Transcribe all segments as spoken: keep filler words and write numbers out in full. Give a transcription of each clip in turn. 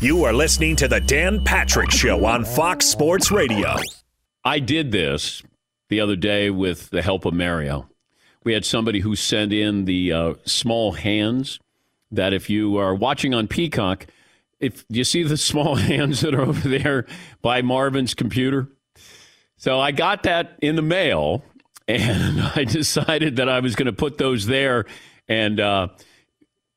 You are listening to the Dan Patrick Show on Fox Sports Radio. I did this the other day with the help of Mario. We had somebody who sent in the uh, small hands that if you are watching on Peacock... If you see the small hands that are over there by Marvin's computer. So I got that in the mail, and I decided that I was going to put those there. And uh,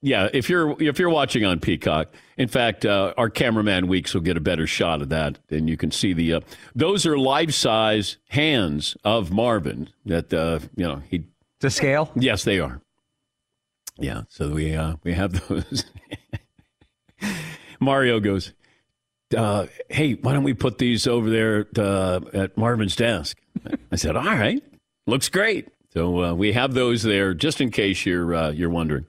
yeah, if you're if you're watching on Peacock, in fact, uh, our cameraman Weeks will get a better shot of that, and you can see the uh, those are life size hands of Marvin that uh, you know he to scale. Yes, they are. Yeah, so we uh, we have those. Mario goes, uh, hey, why don't we put these over there uh, at Marvin's desk? I said, all right, looks great. So uh, we have those there just in case you're uh, you're wondering.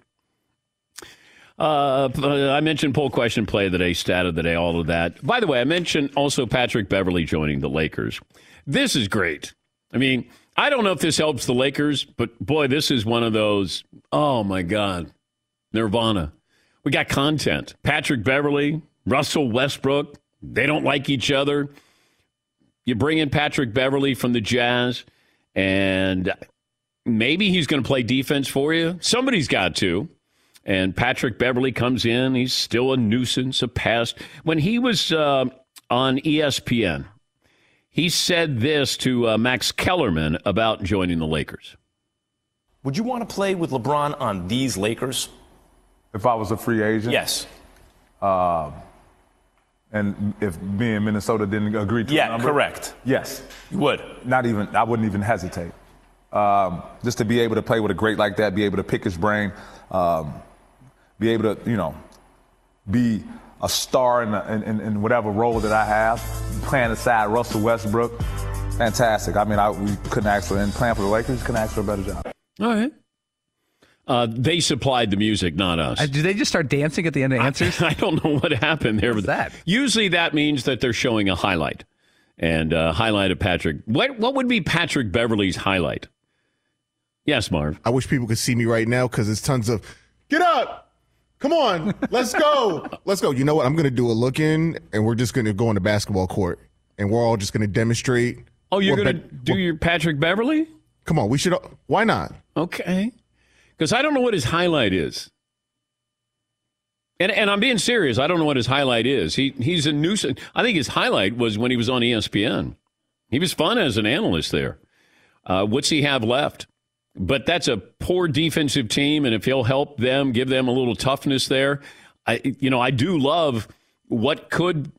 Uh, I mentioned poll question, play of the day, stat of the day, all of that. By the way, I mentioned also Patrick Beverley joining the Lakers. This is great. I mean, I don't know if this helps the Lakers, but boy, this is one of those, oh my God, Nirvana. We got content. Patrick Beverley, Russell Westbrook, they don't like each other. You bring in Patrick Beverley from the Jazz, and maybe he's going to play defense for you. Somebody's got to. And Patrick Beverley comes in. He's still a nuisance, a pest. When he was uh, on E S P N, he said this to uh, Max Kellerman about joining the Lakers. Would you want to play with LeBron on these Lakers? If I was a free agent? Yes. Uh, and if me and Minnesota didn't agree to yeah, a number? Yeah, correct. Yes. You would? Not even, I wouldn't even hesitate. Um, just to be able to play with a great like that, be able to pick his brain, um, be able to, you know, be a star in, a, in, in whatever role that I have, playing aside Russell Westbrook, fantastic. I mean, I, we couldn't ask for, and playing for the Lakers, couldn't ask for a better job. All right. Uh, they supplied the music, not us. Uh, do they just start dancing at the end of answers? I, I don't know what happened there. What's that? Usually that means that they're showing a highlight. And a uh, highlight of Patrick. What what would be Patrick Beverley's highlight? Yes, Marv. I wish people could see me right now because it's tons of, get up! Come on! Let's go! Let's go. You know what? I'm going to do a look-in, and we're just going to go on the basketball court. And we're all just going to demonstrate. Oh, you're going to Be- do your Patrick Beverley? Come on. We should. Why not? Okay. Because I don't know what his highlight is. And and I'm being serious. I don't know what his highlight is. He He's a nuisance. I think his highlight was when he was on E S P N. He was fun as an analyst there. Uh, what's he have left? But that's a poor defensive team, and if he'll help them, give them a little toughness there. I you know, I do love what could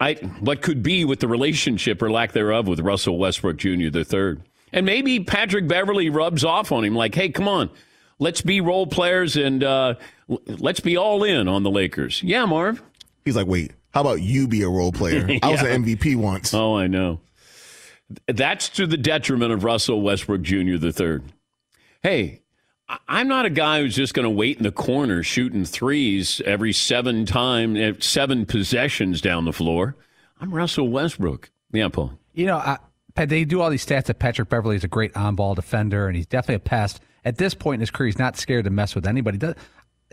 I what could be with the relationship or lack thereof with Russell Westbrook Junior, the third. And maybe Patrick Beverley rubs off on him like, hey, come on. Let's be role players and uh, let's be all in on the Lakers. Yeah, Marv. He's like, wait, how about you be a role player? yeah. I was an M V P once. Oh, I know. That's to the detriment of Russell Westbrook Junior the third. Hey, I'm not a guy who's just going to wait in the corner shooting threes every seven time, seven possessions down the floor. I'm Russell Westbrook. Yeah, Paul. You know, I, they do all these stats that Patrick Beverley is a great on-ball defender, and he's definitely a pest. At this point in his career, he's not scared to mess with anybody.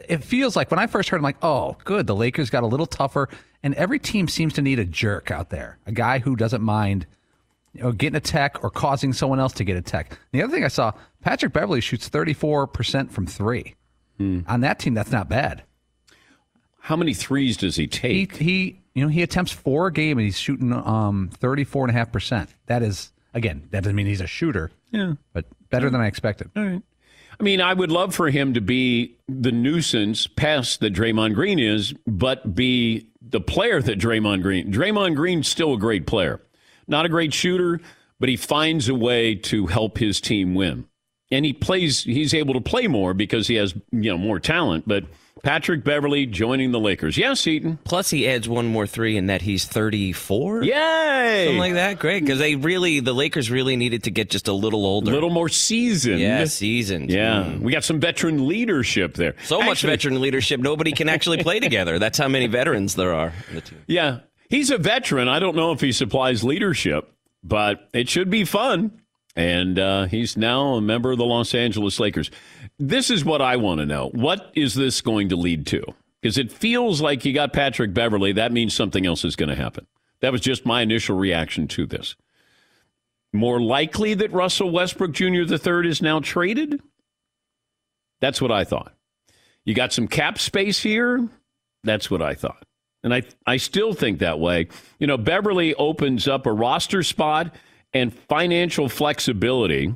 It feels like when I first heard him, like, oh, good, the Lakers got a little tougher, and every team seems to need a jerk out there, a guy who doesn't mind, you know, getting a tech or causing someone else to get a tech. The other thing I saw, Patrick Beverley shoots thirty-four percent from three. Hmm. On that team, that's not bad. How many threes does he take? He, he you know, he attempts four a game, and he's shooting um, thirty-four point five percent. That is, again, that doesn't mean he's a shooter, yeah, but better than I expected. All right. I mean, I would love for him to be the nuisance pest that Draymond Green is, but be the player that Draymond Green. Draymond Green's still a great player. Not a great shooter, but he finds a way to help his team win. And he plays, he's able to play more because he has, you know, more talent. But Patrick Beverley joining the Lakers. Yes, Eaton. Plus he adds one more three in that he's thirty-four. Yay! Something like that. Great. Because they really, the Lakers really needed to get just a little older. A little more seasoned. Yeah, seasoned. Yeah. Mm. We got some veteran leadership there. So actually, much veteran leadership, nobody can actually play together. That's how many veterans there are in the team. Yeah. He's a veteran. I don't know if he supplies leadership, but it should be fun. And uh, he's now a member of the Los Angeles Lakers. This is what I want to know. What is this going to lead to? Because it feels like you got Patrick Beverley. That means something else is going to happen. That was just my initial reaction to this. More likely that Russell Westbrook Junior the third is now traded? That's what I thought. You got some cap space here? That's what I thought. And I, I still think that way. You know, Beverley opens up a roster spot and financial flexibility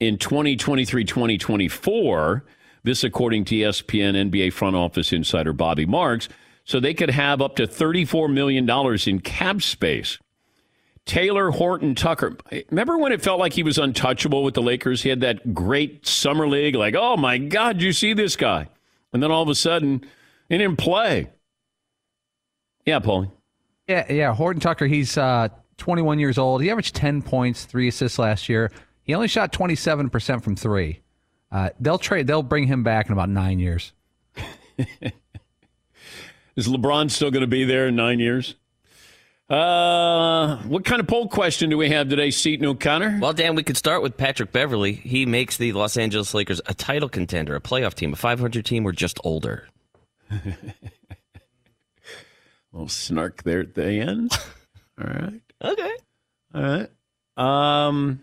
in twenty twenty-three twenty twenty-four. This, according to E S P N N B A front office insider Bobby Marks. So they could have up to thirty-four million dollars in cap space. Taylor Horton Tucker. Remember when it felt like he was untouchable with the Lakers? He had that great summer league. Like, oh, my God, you see this guy. And then all of a sudden, he didn't play. Yeah, Paulie. Yeah, yeah. Horton Tucker, he's uh, twenty-one years old. He averaged ten points, three assists last year. He only shot twenty-seven percent from three. Uh, they'll trade. They'll bring him back in about nine years. Is LeBron still going to be there in nine years? Uh, what kind of poll question do we have today, Seton O'Connor? Well, Dan, we could start with Patrick Beverley. He makes the Los Angeles Lakers a title contender, a playoff team, a five hundred team, or just older. A little snark there at the end. All right. Okay. All right. Um,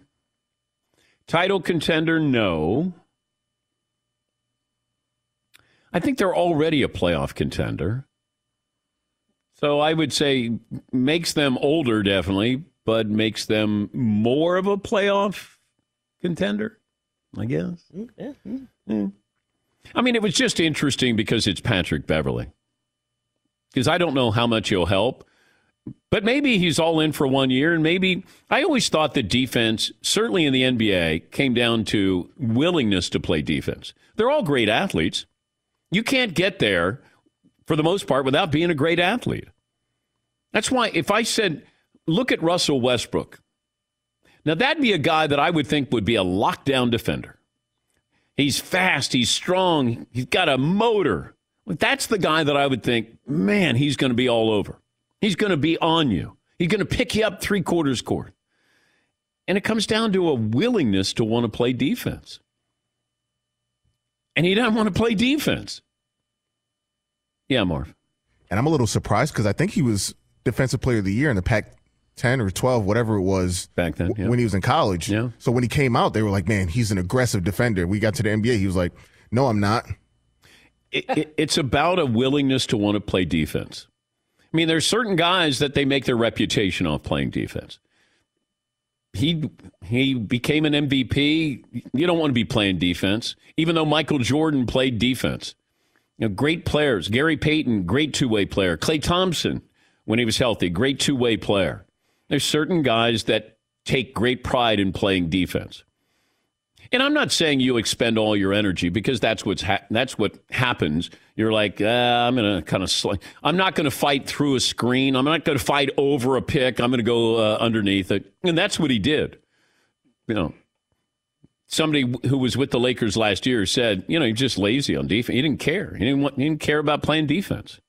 title contender, no. I think they're already a playoff contender. So I would say makes them older, definitely, but makes them more of a playoff contender, I guess. Mm-hmm. Yeah. I mean, it was just interesting because it's Patrick Beverley. Because I don't know how much he'll help. But maybe he's all in for one year. And maybe I always thought that defense, certainly in the N B A, came down to willingness to play defense. They're all great athletes. You can't get there, for the most part, without being a great athlete. That's why if I said, look at Russell Westbrook. Now, that'd be a guy that I would think would be a lockdown defender. He's fast. He's strong. He's got a motor. That's the guy that I would think, man, he's going to be all over. He's going to be on you. He's going to pick you up three-quarters court. And it comes down to a willingness to want to play defense. And he doesn't want to play defense. Yeah, Marv. And I'm a little surprised because I think he was Defensive Player of the Year in the Pac ten or twelve, whatever it was, back then, yeah. When he was in college. Yeah. So when he came out, they were like, man, he's an aggressive defender. We got to the N B A. He was like, no, I'm not. It, it, it's about a willingness to want to play defense. I mean, there's certain guys that they make their reputation off playing defense. He he became an M V P. You don't want to be playing defense, even though Michael Jordan played defense. You know, great players. Gary Payton, great two-way player. Klay Thompson, when he was healthy, great two-way player. There's certain guys that take great pride in playing defense. And I'm not saying you expend all your energy, because that's what's ha- that's what happens. You're like, uh, I'm going to kind of sl- I'm not going to fight through a screen. I'm not going to fight over a pick. I'm going to go uh, underneath it. And that's what he did. You know, somebody who was with the Lakers last year said, you know, he's just lazy on defense. He didn't care. He didn't want, he didn't care about playing defense.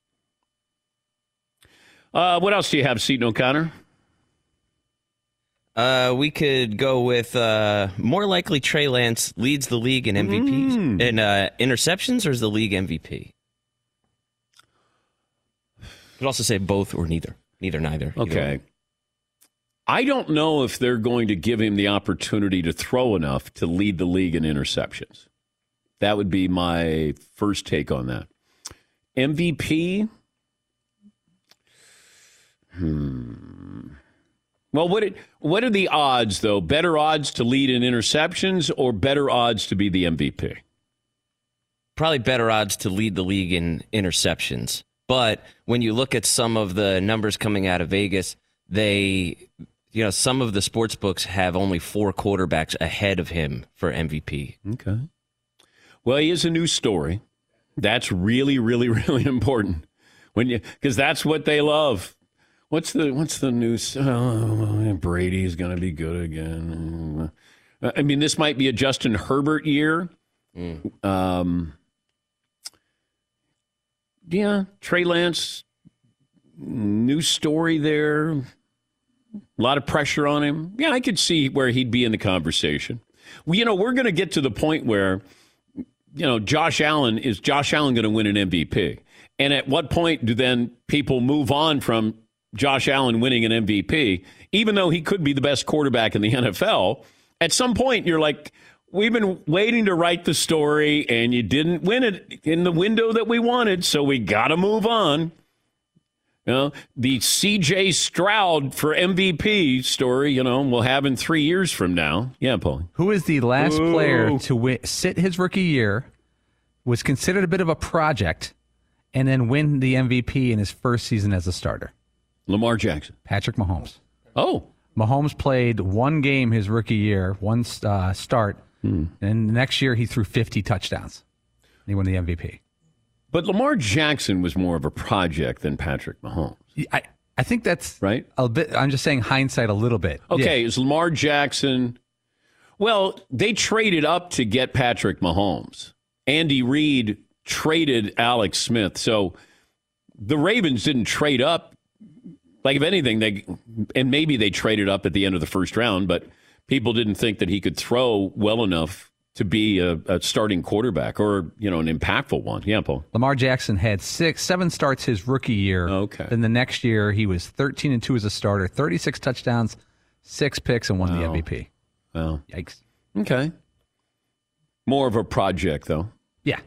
Uh, what else do you have, Seton O'Connor? Uh, we could go with uh, more likely Trey Lance leads the league in M V Ps mm. in uh, interceptions, or is the league M V P? You could also say both or neither. Neither, neither. Okay. Either. I don't know if they're going to give him the opportunity to throw enough to lead the league in interceptions. That would be my first take on that. M V P? Hmm. Well, what it, what are the odds, though? Better odds to lead in interceptions or better odds to be the M V P? Probably better odds to lead the league in interceptions. But when you look at some of the numbers coming out of Vegas, they, you know, some of the sports books have only four quarterbacks ahead of him for M V P. Okay. Well, he is a news story. That's really, really, really important when you, because that's what they love. What's the what's the news? Oh, Brady's going to be good again. I mean, this might be a Justin Herbert year. Mm. Um, yeah, Trey Lance, new story there. A lot of pressure on him. Yeah, I could see where he'd be in the conversation. Well, you know, we're going to get to the point where, you know, Josh Allen, is Josh Allen going to win an M V P? And at what point do then people move on from Josh Allen winning an M V P, even though he could be the best quarterback in the N F L? At some point, you're like, we've been waiting to write the story, and you didn't win it in the window that we wanted, so we got to move on. You know, the C J Stroud for M V P story, you know, we'll have in three years from now. Yeah, Paul. Who is the last Ooh. player to win, sit his rookie year, was considered a bit of a project, and then win the M V P in his first season as a starter? Lamar Jackson. Patrick Mahomes. Oh. Mahomes played one game his rookie year, one uh, start, hmm. and the next year he threw fifty touchdowns. He won the M V P. But Lamar Jackson was more of a project than Patrick Mahomes. I, I think that's right. A bit. I'm just saying hindsight a little bit. Okay, yeah. Is Lamar Jackson... Well, they traded up to get Patrick Mahomes. Andy Reid traded Alex Smith, so the Ravens didn't trade up. Like, if anything, they, and maybe they traded up at the end of the first round, but people didn't think that he could throw well enough to be a, a starting quarterback or, you know, an impactful one. Yeah, Paul. Lamar Jackson had six, seven starts his rookie year. Okay. Then the next year, he was thirteen and two as a starter, thirty-six touchdowns, six picks, and won wow. the M V P. Wow. Yikes. Okay. More of a project, though. Yeah.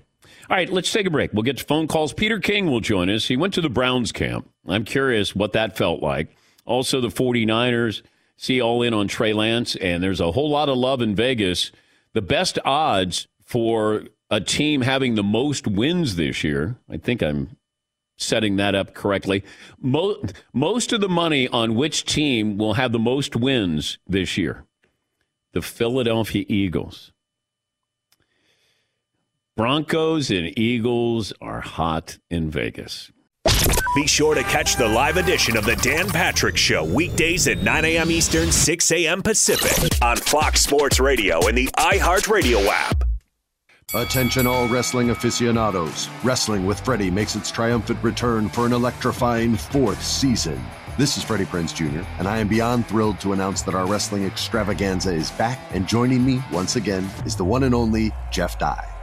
All right, let's take a break. We'll get to phone calls. Peter King will join us. He went to the Browns camp. I'm curious what that felt like. Also, the 49ers see all in on Trey Lance, and there's a whole lot of love in Vegas. The best odds for a team having the most wins this year, I think I'm setting that up correctly, Mo- most of the money on which team will have the most wins this year, the Philadelphia Eagles. Broncos and Eagles are hot in Vegas. Be sure to catch the live edition of the Dan Patrick Show weekdays at nine a.m. Eastern, six a.m. Pacific on Fox Sports Radio and the iHeartRadio app. Attention all wrestling aficionados. Wrestling with Freddie makes its triumphant return for an electrifying fourth season. This is Freddie Prinze Junior, and I am beyond thrilled to announce that our wrestling extravaganza is back, and joining me once again is the one and only Jeff Dye.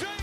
James.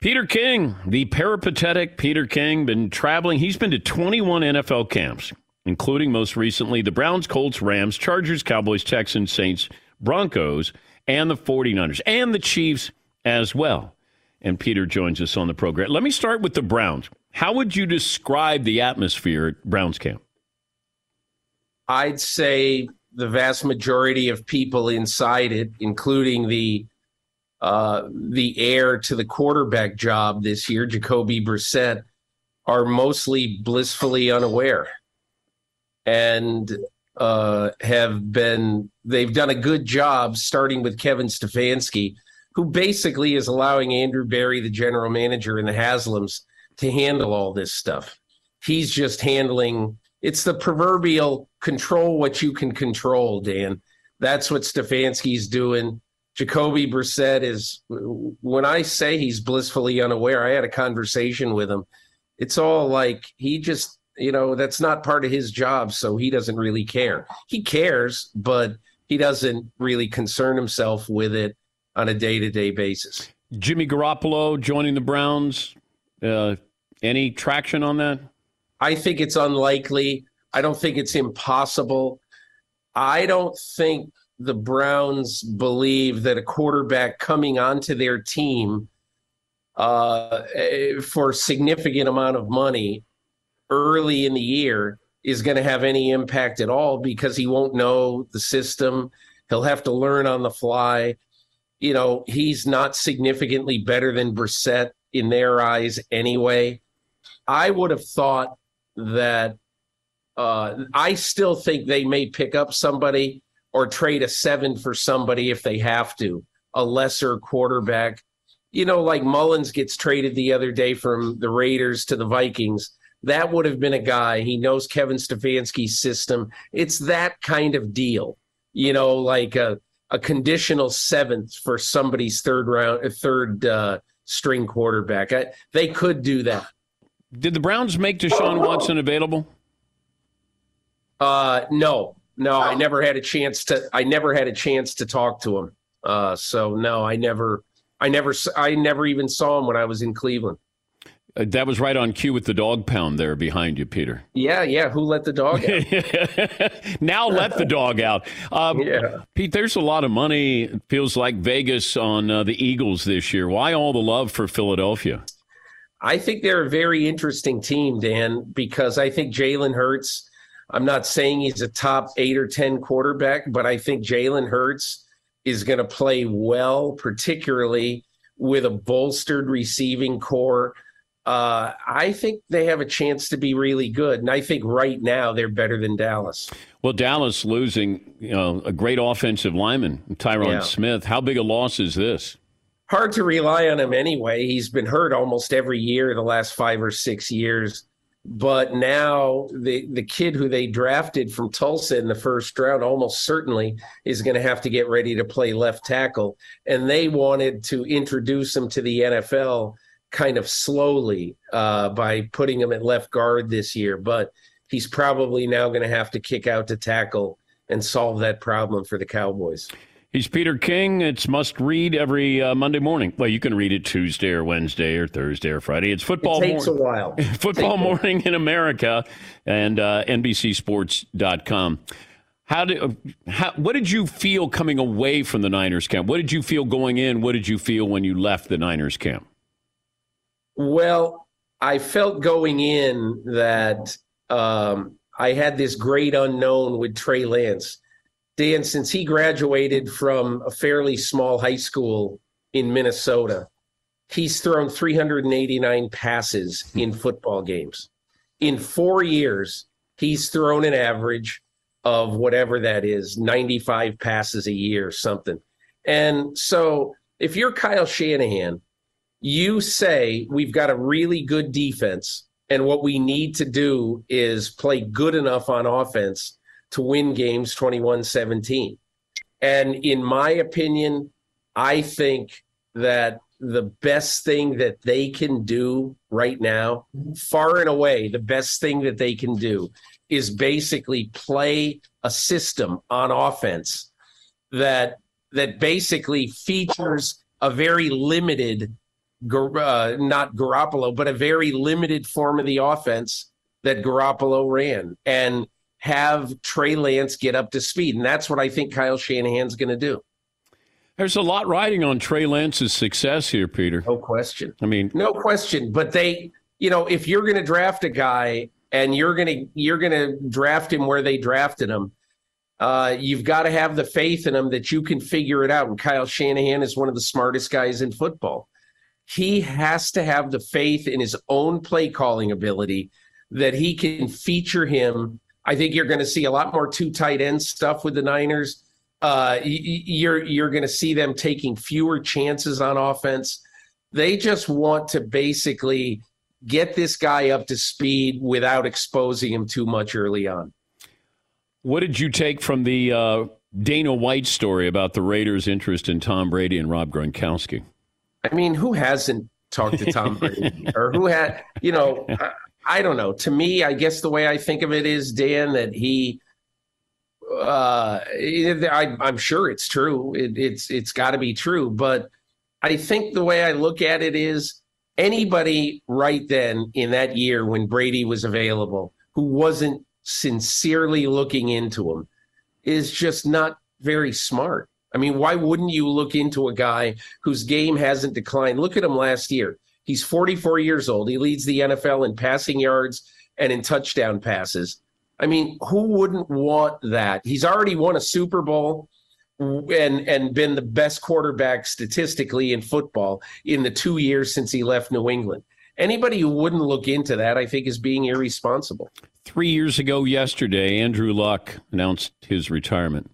Peter King, the peripatetic Peter King, been traveling. He's been to twenty-one N F L camps, including most recently the Browns, Colts, Rams, Chargers, Cowboys, Texans, Saints, Broncos, and the forty-niners, and the Chiefs as well. And Peter joins us on the program. Let me start with the Browns. How would you describe the atmosphere at Browns camp? I'd say the vast majority of people inside it, including the Uh, the heir to the quarterback job this year, Jacoby Brissett, are mostly blissfully unaware and uh, have been, they've done a good job starting with Kevin Stefanski, who basically is allowing Andrew Berry, the general manager in the Haslams, to handle all this stuff. He's just handling, it's the proverbial control what you can control, Dan. That's what Stefanski's doing. Jacoby Brissett is, when I say he's blissfully unaware, I had a conversation with him. It's all like he just, you know, that's not part of his job, so he doesn't really care. He cares, but he doesn't really concern himself with it on a day-to-day basis. Jimmy Garoppolo joining the Browns, uh, any traction on that? I think it's unlikely. I don't think it's impossible. I don't think the Browns believe that a quarterback coming onto their team uh, for a significant amount of money early in the year is going to have any impact at all because he won't know the system. He'll have to learn on the fly. You know, he's not significantly better than Brissett in their eyes anyway. I would have thought that uh, I still think they may pick up somebody or trade a seven for somebody if they have to. a lesser quarterback. You know, like Mullins gets traded the other day from the Raiders to the Vikings. That would have been a guy. He knows Kevin Stefanski's system. It's that kind of deal. You know, like a, a conditional seventh for somebody's third round, third uh, string quarterback. I, they could do that. Did the Browns make Deshaun Watson available? Uh, no, no, I never had a chance to. I never had a chance to talk to him. Uh, so no, I never. I never I never even saw him when I was in Cleveland. Uh, that was right on cue with the dog pound there behind you, Peter. Yeah, yeah. Who let the dog out? Now let the dog out. Um, yeah. Pete, there's a lot of money, it feels like, Vegas on uh, the Eagles this year. Why all the love for Philadelphia? I think they're a very interesting team, Dan, because I think Jalen Hurts, I'm not saying he's a top eight or ten quarterback, but I think Jalen Hurts is going to play well, particularly with a bolstered receiving core. Uh, I think they have a chance to be really good, and I think right now they're better than Dallas. Well, Dallas losing, you know, a great offensive lineman, Tyron yeah. Smith. How big a loss is this? Hard to rely on him anyway. He's been hurt almost every year the last five or six years. But now the, the kid who they drafted from Tulsa in the first round almost certainly is going to have to get ready to play left tackle. And they wanted to introduce him to the N F L kind of slowly uh, by putting him at left guard this year. But he's probably now going to have to kick out to tackle and solve that problem for the Cowboys. He's Peter King. It's must read every uh, Monday morning. Well, you can read it Tuesday or Wednesday or Thursday or Friday. It's football. It takes mor- a while. Football Take morning in America and uh, N B C Sports dot com. How did how, what did you feel coming away from the Niners camp? What did you feel going in? What did you feel when you left the Niners camp? Well, I felt going in that um, I had this great unknown with Trey Lance. Dan, since he graduated from a fairly small high school in Minnesota, he's thrown three hundred eighty-nine passes in football games. In four years, he's thrown an average of whatever that is, ninety-five passes a year or something. And so if you're Kyle Shanahan, you say we've got a really good defense, and what we need to do is play good enough on offense to win games twenty-one seventeen. And in my opinion, I think that the best thing that they can do right now, far and away, the best thing that they can do is basically play a system on offense that that basically features a very limited, uh, not Garoppolo, but a very limited form of the offense that Garoppolo ran. And have Trey Lance get up to speed. And that's what I think Kyle Shanahan's going to do. There's a lot riding on Trey Lance's success here, Peter. No question. I mean, no question. But they, you know, if you're going to draft a guy and you're going to you're going to draft him where they drafted him, uh, you've got to have the faith in him that you can figure it out. And Kyle Shanahan is one of the smartest guys in football. He has to have the faith in his own play calling ability that he can feature him. I think you're going to see a lot more two tight end stuff with the Niners. Uh, you're you're going to see them taking fewer chances on offense. They just want to basically get this guy up to speed without exposing him too much early on. What did you take from the uh, Dana White story about the Raiders' interest in Tom Brady and Rob Gronkowski? I mean, who hasn't talked to Tom Brady or who had, you know, I, I don't know. To me, I guess the way I think of it is, Dan, that he uh, – I, I'm sure it's true. It, it's it's got to be true. But I think the way I look at it is anybody right then in that year when Brady was available who wasn't sincerely looking into him is just not very smart. I mean, why wouldn't you look into a guy whose game hasn't declined? Look at him last year. He's forty-four years old. He leads the N F L in passing yards and in touchdown passes. I mean, who wouldn't want that? He's already won a Super Bowl and, and been the best quarterback statistically in football in the two years since he left New England. Anybody who wouldn't look into that, I think, is being irresponsible. Three years ago yesterday, Andrew Luck announced his retirement.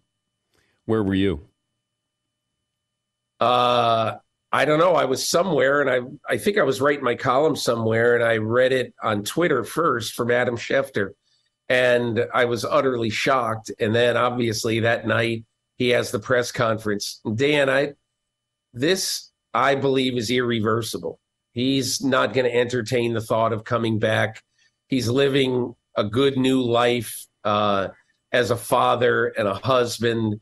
Where were you? Uh, I don't know. I was somewhere, and I, I think I was writing my column somewhere, and I read it on Twitter first from Adam Schefter, and I was utterly shocked. And then, obviously, that night he has the press conference. Dan, I this, I believe, is irreversible. He's not going to entertain the thought of coming back. He's living a good new life uh, as a father and a husband.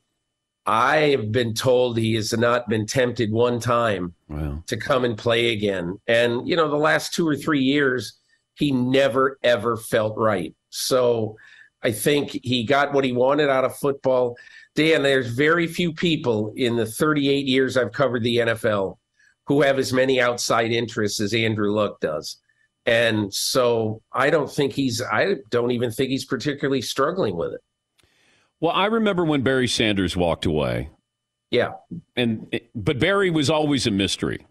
I have been told he has not been tempted one time wow. to come and play again. And, you know, the last two or three years, he never, ever felt right. So I think he got what he wanted out of football. Dan, there's very few people in the thirty-eight years I've covered the N F L who have as many outside interests as Andrew Luck does. And so I don't think he's I don't even think he's particularly struggling with it. Well, I remember when Barry Sanders walked away. Yeah. And it, but Barry was always a mystery,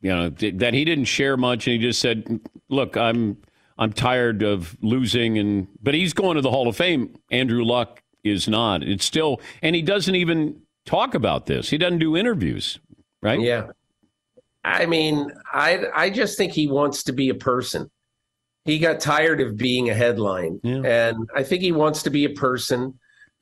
you know, th- that he didn't share much. And he just said, look, I'm I'm tired of losing. And but he's going to the Hall of Fame. Andrew Luck is not. It's still and he doesn't even talk about this. He doesn't do interviews. Right. Yeah. I mean, I I just think he wants to be a person. He got tired of being a headline. Yeah. And I think he wants to be a person.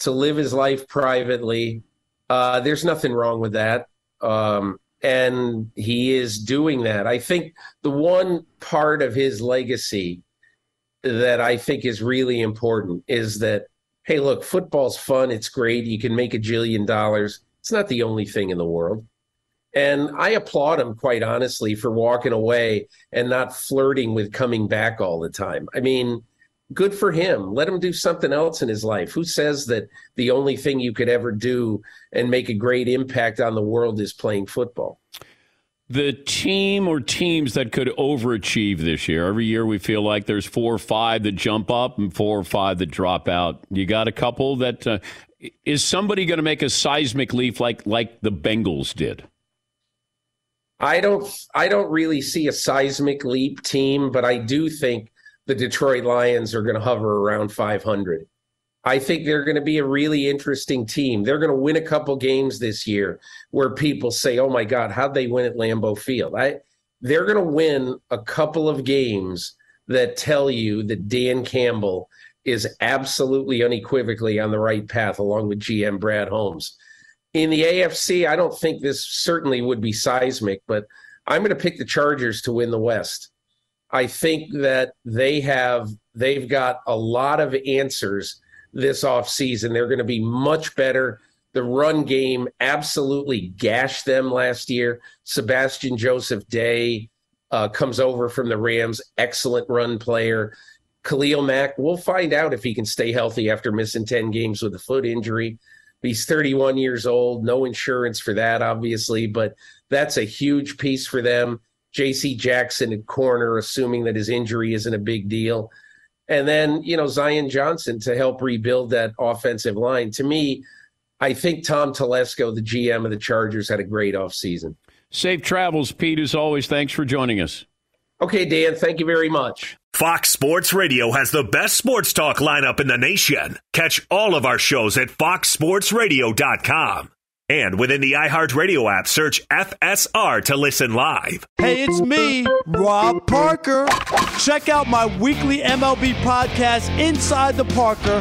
To live his life privately, uh, there's nothing wrong with that. Um, and he is doing that. I think the one part of his legacy that I think is really important is that, hey, look, football's fun. It's great. You can make a jillion dollars. It's not the only thing in the world. And I applaud him, quite honestly, for walking away and not flirting with coming back all the time. I mean, good for him. Let him do something else in his life. Who says that the only thing you could ever do and make a great impact on the world is playing football? The team or teams that could overachieve this year. Every year we feel like there's four or five that jump up and four or five that drop out. You got a couple that uh, is somebody going to make a seismic leap like like the Bengals did? I don't. I don't really see a seismic leap team, but I do think the Detroit Lions are going to hover around five hundred. I think they're going to be a really interesting team. They're going to win a couple games this year where people say, oh, my God, how'd they win at Lambeau Field? I, they're going to win a couple of games that tell you that Dan Campbell is absolutely unequivocally on the right path along with G M Brad Holmes. In the A F C, I don't think this certainly would be seismic, but I'm going to pick the Chargers to win the West. I think that they have, they've got a lot of answers this offseason. They're going to be much better. The run game absolutely gashed them last year. Sebastian Joseph Day uh, comes over from the Rams, excellent run player. Khalil Mack, we'll find out if he can stay healthy after missing ten games with a foot injury. He's thirty-one years old, no insurance for that, obviously, but that's a huge piece for them. J C Jackson at corner, assuming that his injury isn't a big deal. And then, you know, Zion Johnson to help rebuild that offensive line. To me, I think Tom Telesco, the G M of the Chargers, had a great offseason. Safe travels, Pete, as always. Thanks for joining us. Okay, Dan, thank you very much. Fox Sports Radio has the best sports talk lineup in the nation. Catch all of our shows at fox sports radio dot com. And within the iHeartRadio app, search F S R to listen live. Hey, it's me, Rob Parker. Check out my weekly M L B podcast, Inside the Parker,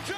James.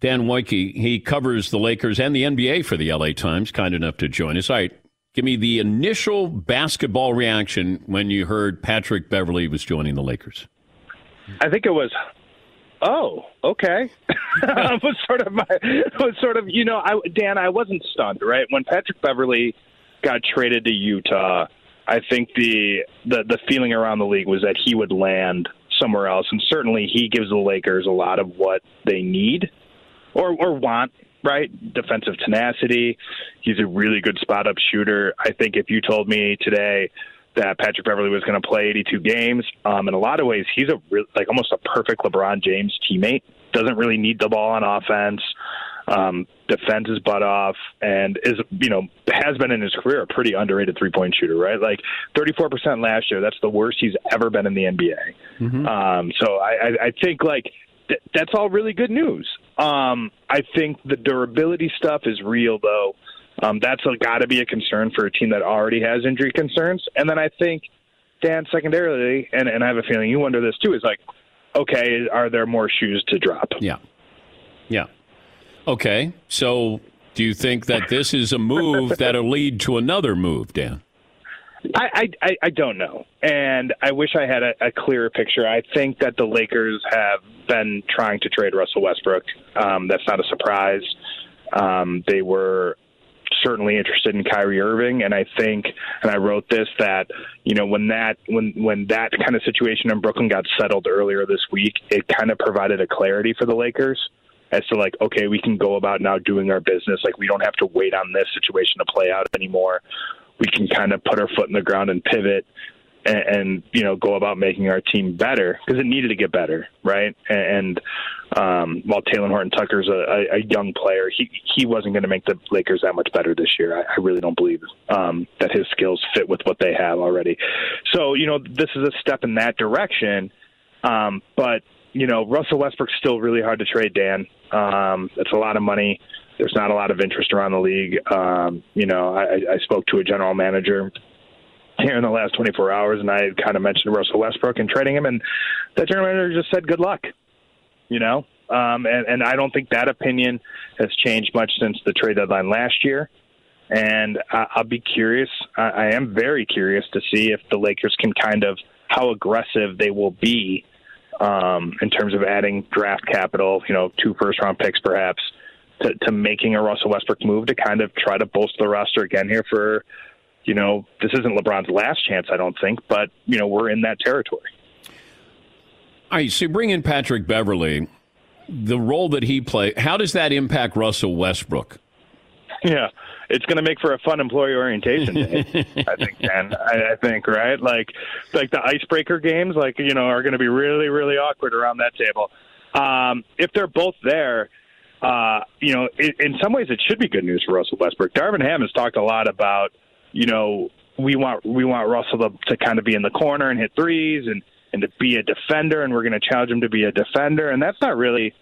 Dan Wojcicki, he covers the Lakers and the N B A for the L A Times, kind enough to join us. All right, give me the initial basketball reaction when you heard Patrick Beverley was joining the Lakers. I think it was, oh, okay. was sort of my, was sort of, you know, I, Dan, I wasn't stunned, right? When Patrick Beverley got traded to Utah, I think the, the, the feeling around the league was that he would land somewhere else, and certainly he gives the Lakers a lot of what they need. Or, or want, right? Defensive tenacity. He's a really good spot-up shooter. I think if you told me today that Patrick Beverley was going to play eighty-two games, um, in a lot of ways, he's a re- like almost a perfect LeBron James teammate. Doesn't really need the ball on offense. Um, defends his butt off, and is you know has been in his career a pretty underrated three-point shooter, right? Like thirty-four percent last year. That's the worst he's ever been in the N B A. Mm-hmm. Um, so I, I, I think like. Th- that's all really good news. Um, I think the durability stuff is real, though. Um, that's got to be a concern for a team that already has injury concerns. And then I think, Dan, secondarily, and, and I have a feeling you wonder this too, is like, okay, are there more shoes to drop? Yeah. Yeah. Okay. So do you think that this is a move that'll lead to another move, Dan? I, I, I don't know, and I wish I had a, a clearer picture. I think that the Lakers have been trying to trade Russell Westbrook. Um, that's not a surprise. Um, they were certainly interested in Kyrie Irving, and I think, and I wrote this, that, you know, when that when when that kind of situation in Brooklyn got settled earlier this week, it kind of provided a clarity for the Lakers as to, like, okay, we can go about now doing our business. Like, we don't have to wait on this situation to play out anymore. We can kind of put our foot in the ground and pivot and, and you know, go about making our team better, because it needed to get better, right? And um, while Talen Horton-Tucker's a, a young player, he, he wasn't going to make the Lakers that much better this year. I, I really don't believe um, that his skills fit with what they have already. So, you know, this is a step in that direction. Um, but, you know, Russell Westbrook's still really hard to trade, Dan. Um, it's a lot of money. There's not a lot of interest around the league. Um, you know, I, I spoke to a general manager here in the last twenty-four hours, and I kind of mentioned Russell Westbrook and trading him, and that general manager just said, good luck, you know. Um, and, and I don't think that opinion has changed much since the trade deadline last year. And I, I'll be curious. I, I am very curious to see if the Lakers can kind of how aggressive they will be um, in terms of adding draft capital, you know, two first-round picks perhaps, To, to making a Russell Westbrook move to kind of try to bolster the roster again here for, you know, this isn't LeBron's last chance, I don't think, but, you know, we're in that territory. All right, so bring in Patrick Beverley, the role that he plays, how does that impact Russell Westbrook? Yeah, it's going to make for a fun employee orientation day, I think, Dan. I, I think, right? Like, like the icebreaker games, like, you know, are going to be really, really awkward around that table. Um, if they're both there, Uh, you know, in, in some ways it should be good news for Russell Westbrook. Darvin Ham has talked a lot about, you know, we want we want Russell to, to kind of be in the corner and hit threes and, and to be a defender, and we're going to challenge him to be a defender. And that's not really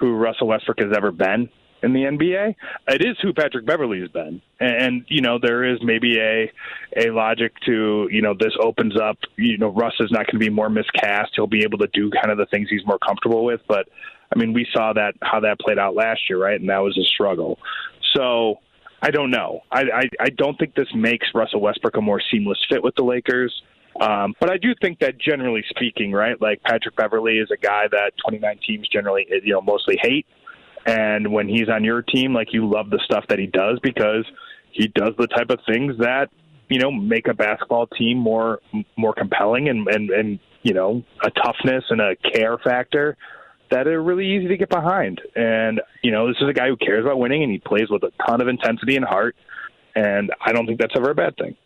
who Russell Westbrook has ever been in the N B A. It is who Patrick Beverley has been. And, and you know, there is maybe a a logic to, you know, this opens up, you know, Russ is not going to be more miscast. He'll be able to do kind of the things he's more comfortable with. But, I mean, we saw that how that played out last year, right? And that was a struggle. So I don't know. I, I, I don't think this makes Russell Westbrook a more seamless fit with the Lakers. Um, but I do think that generally speaking, right, like Patrick Beverley is a guy that twenty-nine teams generally, you know, mostly hate. And when he's on your team, like, you love the stuff that he does, because he does the type of things that, you know, make a basketball team more more compelling and, and, and you know, a toughness and a care factor that are really easy to get behind. And, you know, this is a guy who cares about winning, and he plays with a ton of intensity and heart. And I don't think that's ever a bad thing.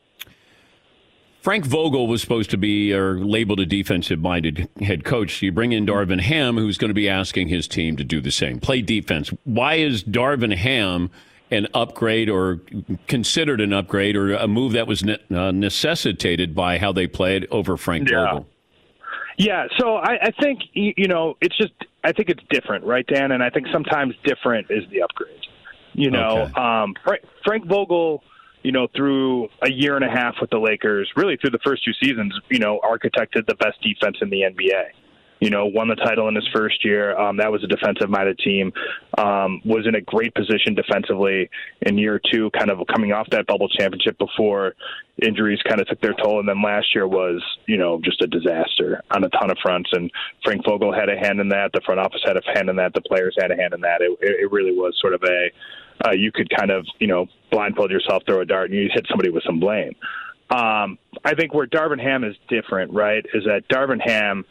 Frank Vogel was supposed to be or labeled a defensive-minded head coach. So you bring in Darvin Ham, who's going to be asking his team to do the same, play defense. Why is Darvin Ham an upgrade, or considered an upgrade, or a move that was ne- uh, necessitated by how they played over Frank yeah. Vogel? Yeah, so I, I think, you know, it's just – I think it's different, right, Dan? And I think sometimes different is the upgrade. You know, okay. um, Frank, Frank Vogel – you know, through a year and a half with the Lakers, really through the first two seasons, you know, architected the best defense in the N B A. You know, won the title in his first year. Um, that was a defensive-minded team. Um, was in a great position defensively in year two, kind of coming off that bubble championship before injuries kind of took their toll. And then last year was, you know, just a disaster on a ton of fronts. And Frank Vogel had a hand in that. The front office had a hand in that. The players had a hand in that. It, it really was sort of a... Uh, you could kind of, you know, blindfold yourself, throw a dart, and you hit somebody with some blame. Um, I think where Darvin Ham is different, right, is that Darvin Ham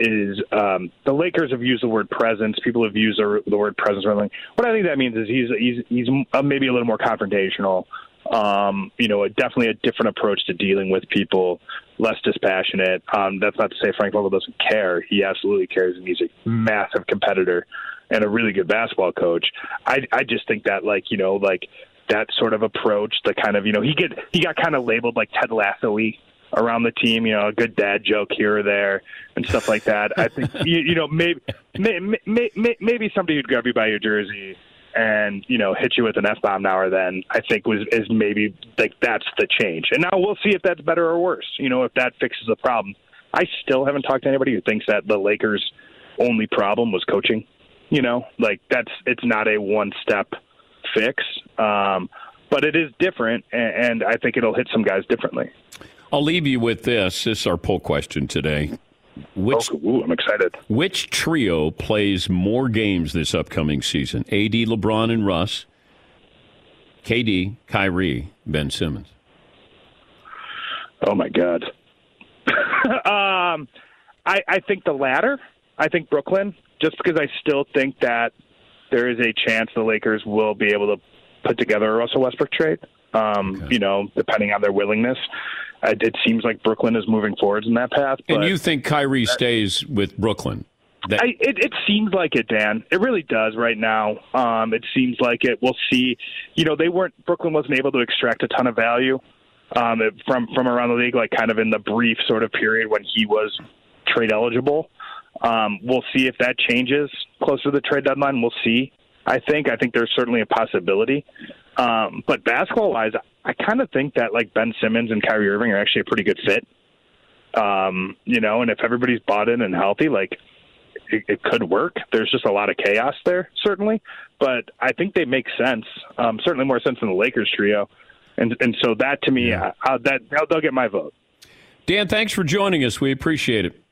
is um, – the Lakers have used the word presence. People have used the, the word presence. What I think that means is he's he's, he's maybe a little more confrontational, um, you know, definitely a different approach to dealing with people, less dispassionate. Um, that's not to say Frank Vogel doesn't care. He absolutely cares, and he's a massive competitor and a really good basketball coach. I, I just think that, like, you know, like that sort of approach, the kind of, you know, he get he got kind of labeled like Ted Lasso-y around the team, you know, a good dad joke here or there and stuff like that. I think, you, you know, maybe may, may, may, maybe somebody who'd grab you by your jersey and, you know, hit you with an F-bomb now or then, I think was is maybe like that's the change. And now we'll see if that's better or worse, you know, if that fixes the problem. I still haven't talked to anybody who thinks that the Lakers' only problem was coaching. You know, like that's, it's not a one-step fix, um, but it is different, and, and I think it'll hit some guys differently. I'll leave you with this. This is our poll question today. Which, oh, ooh, I'm excited. Which trio plays more games this upcoming season? A D, LeBron, and Russ. K D, Kyrie, Ben Simmons. Oh, my God. um, I, I think the latter. I think Brooklyn, just because I still think that there is a chance the Lakers will be able to put together a Russell Westbrook trade, um, okay. you know, depending on their willingness. It seems like Brooklyn is moving forwards in that path. But and you think Kyrie that, stays with Brooklyn? That- I, it, it seems like it, Dan. It really does right now. Um, it seems like it. We'll see. You know, they weren't. Brooklyn wasn't able to extract a ton of value um, from from around the league, like kind of in the brief sort of period when he was trade eligible. Um, we'll see if that changes closer to the trade deadline. We'll see. I think. I think there's certainly a possibility. Um, but basketball-wise, I kind of think that like Ben Simmons and Kyrie Irving are actually a pretty good fit. Um, you know, and if everybody's bought in and healthy, like it, it could work. There's just a lot of chaos there, certainly. But I think they make sense. Um, certainly more sense than the Lakers trio. And and so that to me, yeah. I, I, that they'll, they'll get my vote. Dan, thanks for joining us. We appreciate it.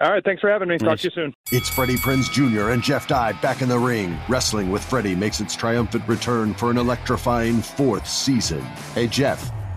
All right, thanks for having me. Talk nice. to you soon. It's Freddie Prinze Junior and Jeff Dye back in the ring. Wrestling with Freddie makes its triumphant return for an electrifying fourth season. Hey, Jeff,